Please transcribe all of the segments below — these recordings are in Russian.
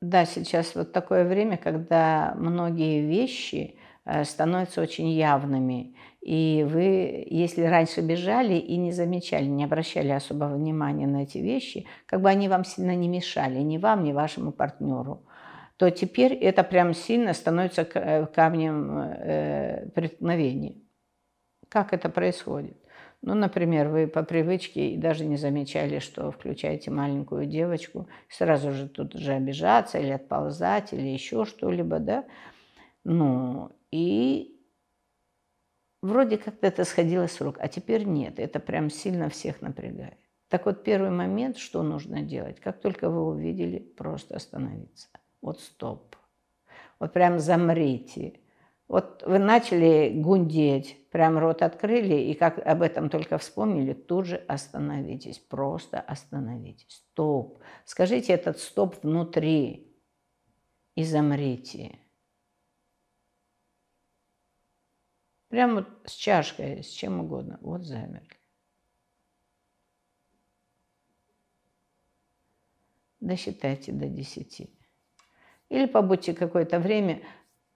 Да, сейчас вот такое время, когда многие вещи становятся очень явными. И вы, если раньше бежали и не замечали, не обращали особого внимания на эти вещи, как бы они вам сильно не мешали, ни вам, ни вашему партнеру, то теперь это прям сильно становится камнем преткновения. Как это происходит? Ну, например, вы по привычке и даже не замечали, что включаете маленькую девочку, сразу же тут же обижаться или отползать, или еще что-либо, да? Ну, и вроде как-то это сходило с рук, а теперь нет, это прям сильно всех напрягает. Так вот, первый момент, что нужно делать, как только вы увидели, просто остановиться. Вот стоп, вот прям замрите. Вот вы начали гундеть, прям рот открыли, и как об этом только вспомнили, тут же остановитесь, просто остановитесь. Стоп. Скажите этот стоп внутри и замрите. Прямо вот с чашкой, с чем угодно. Вот замерли. Досчитайте до 10. Или побудьте какое-то время.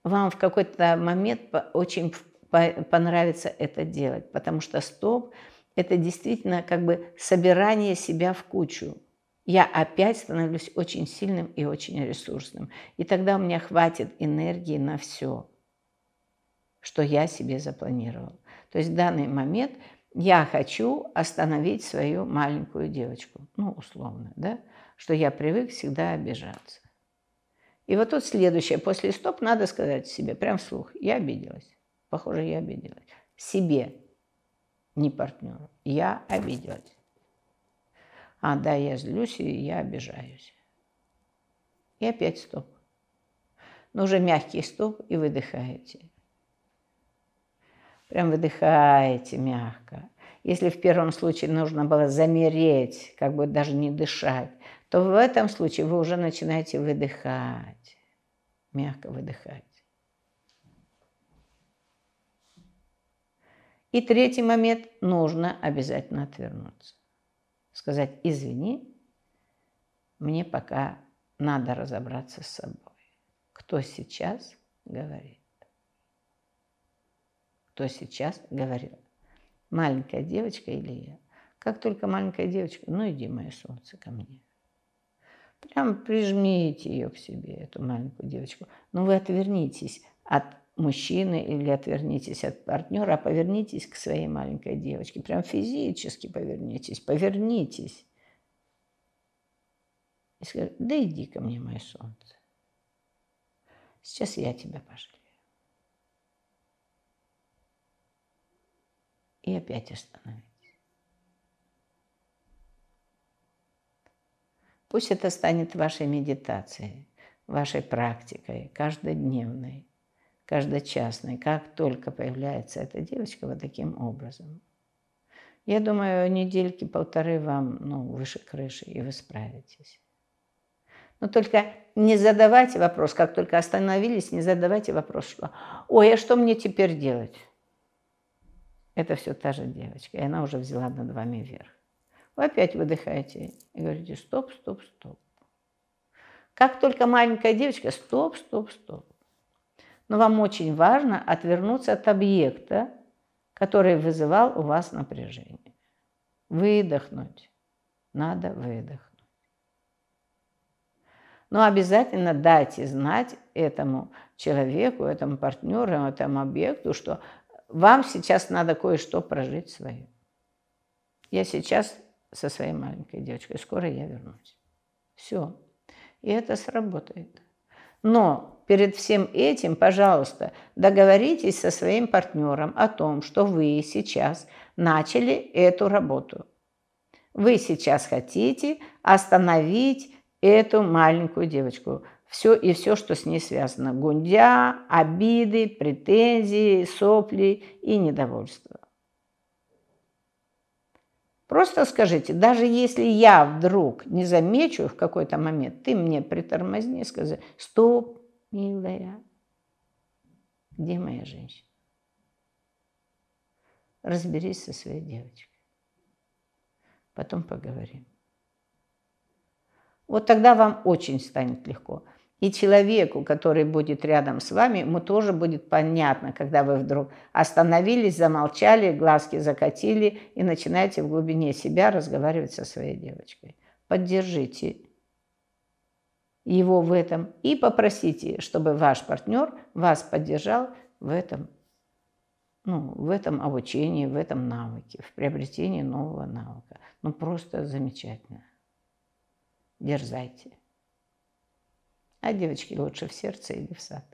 Вам в какой-то момент очень понравится это делать, потому что стоп – это действительно как бы собирание себя в кучу. Я опять становлюсь очень сильным и очень ресурсным. И тогда у меня хватит энергии на все, что я себе запланировал. То есть в данный момент я хочу остановить свою маленькую девочку. Ну, условно, да? Что я привык всегда обижаться. И вот тут следующее. После стоп надо сказать себе, прям вслух, я обиделась. Похоже, я обиделась. Себе, не партнеру. Я обиделась. А, да, я злюсь и я обижаюсь. И опять стоп. Но уже мягкий стоп, и выдыхаете. Прям выдыхаете мягко. Если в первом случае нужно было замереть, как бы даже не дышать, то в этом случае вы уже начинаете выдыхать, мягко выдыхать. И третий момент, нужно обязательно отвернуться. Сказать, извини, мне пока надо разобраться с собой. Кто сейчас говорит? Кто сейчас говорил? Маленькая девочка или я? Как только маленькая девочка, ну иди, мое солнце, ко мне. Прям прижмите ее к себе, эту маленькую девочку. Но вы отвернитесь от мужчины или отвернитесь от партнера, а повернитесь к своей маленькой девочке. Прям физически повернитесь, повернитесь. И скажите, да иди ко мне, мое солнце. Сейчас я тебя пожалею. И опять остановитесь. Пусть это станет вашей медитацией, вашей практикой, каждодневной, каждочасной, как только появляется эта девочка вот таким образом. Я думаю, недельки-полторы вам, ну, выше крыши, и вы справитесь. Но только не задавайте вопрос, как только остановились, не задавайте вопрос, что «Ой, а что мне теперь делать?» Это все та же девочка, и она уже взяла над вами верх. Вы опять выдыхаете и говорите «стоп, стоп, стоп». Как только маленькая девочка «стоп, стоп, стоп». Но вам очень важно отвернуться от объекта, который вызывал у вас напряжение. Выдохнуть. Надо выдохнуть. Но обязательно дайте знать этому человеку, этому партнеру, этому объекту, что вам сейчас надо кое-что прожить свое. Я сейчас со своей маленькой девочкой, скоро я вернусь. Все. И это сработает. Но перед всем этим, пожалуйста, договоритесь со своим партнером о том, что вы сейчас начали эту работу. Вы сейчас хотите остановить эту маленькую девочку. Все и все, что с ней связано. Гундя, обиды, претензии, сопли и недовольство. Просто скажите, даже если я вдруг не замечу в какой-то момент, ты мне притормозни, скажи, стоп, милая, где моя женщина? Разберись со своей девочкой. Потом поговорим. Вот тогда вам очень станет легко. И человеку, который будет рядом с вами, ему тоже будет понятно, когда вы вдруг остановились, замолчали, глазки закатили и начинаете в глубине себя разговаривать со своей девочкой. Поддержите его в этом и попросите, чтобы ваш партнер вас поддержал в этом, в этом обучении, в этом навыке, в приобретении нового навыка. Ну, просто замечательно. Дерзайте. А девочки лучше в сердце или в сад.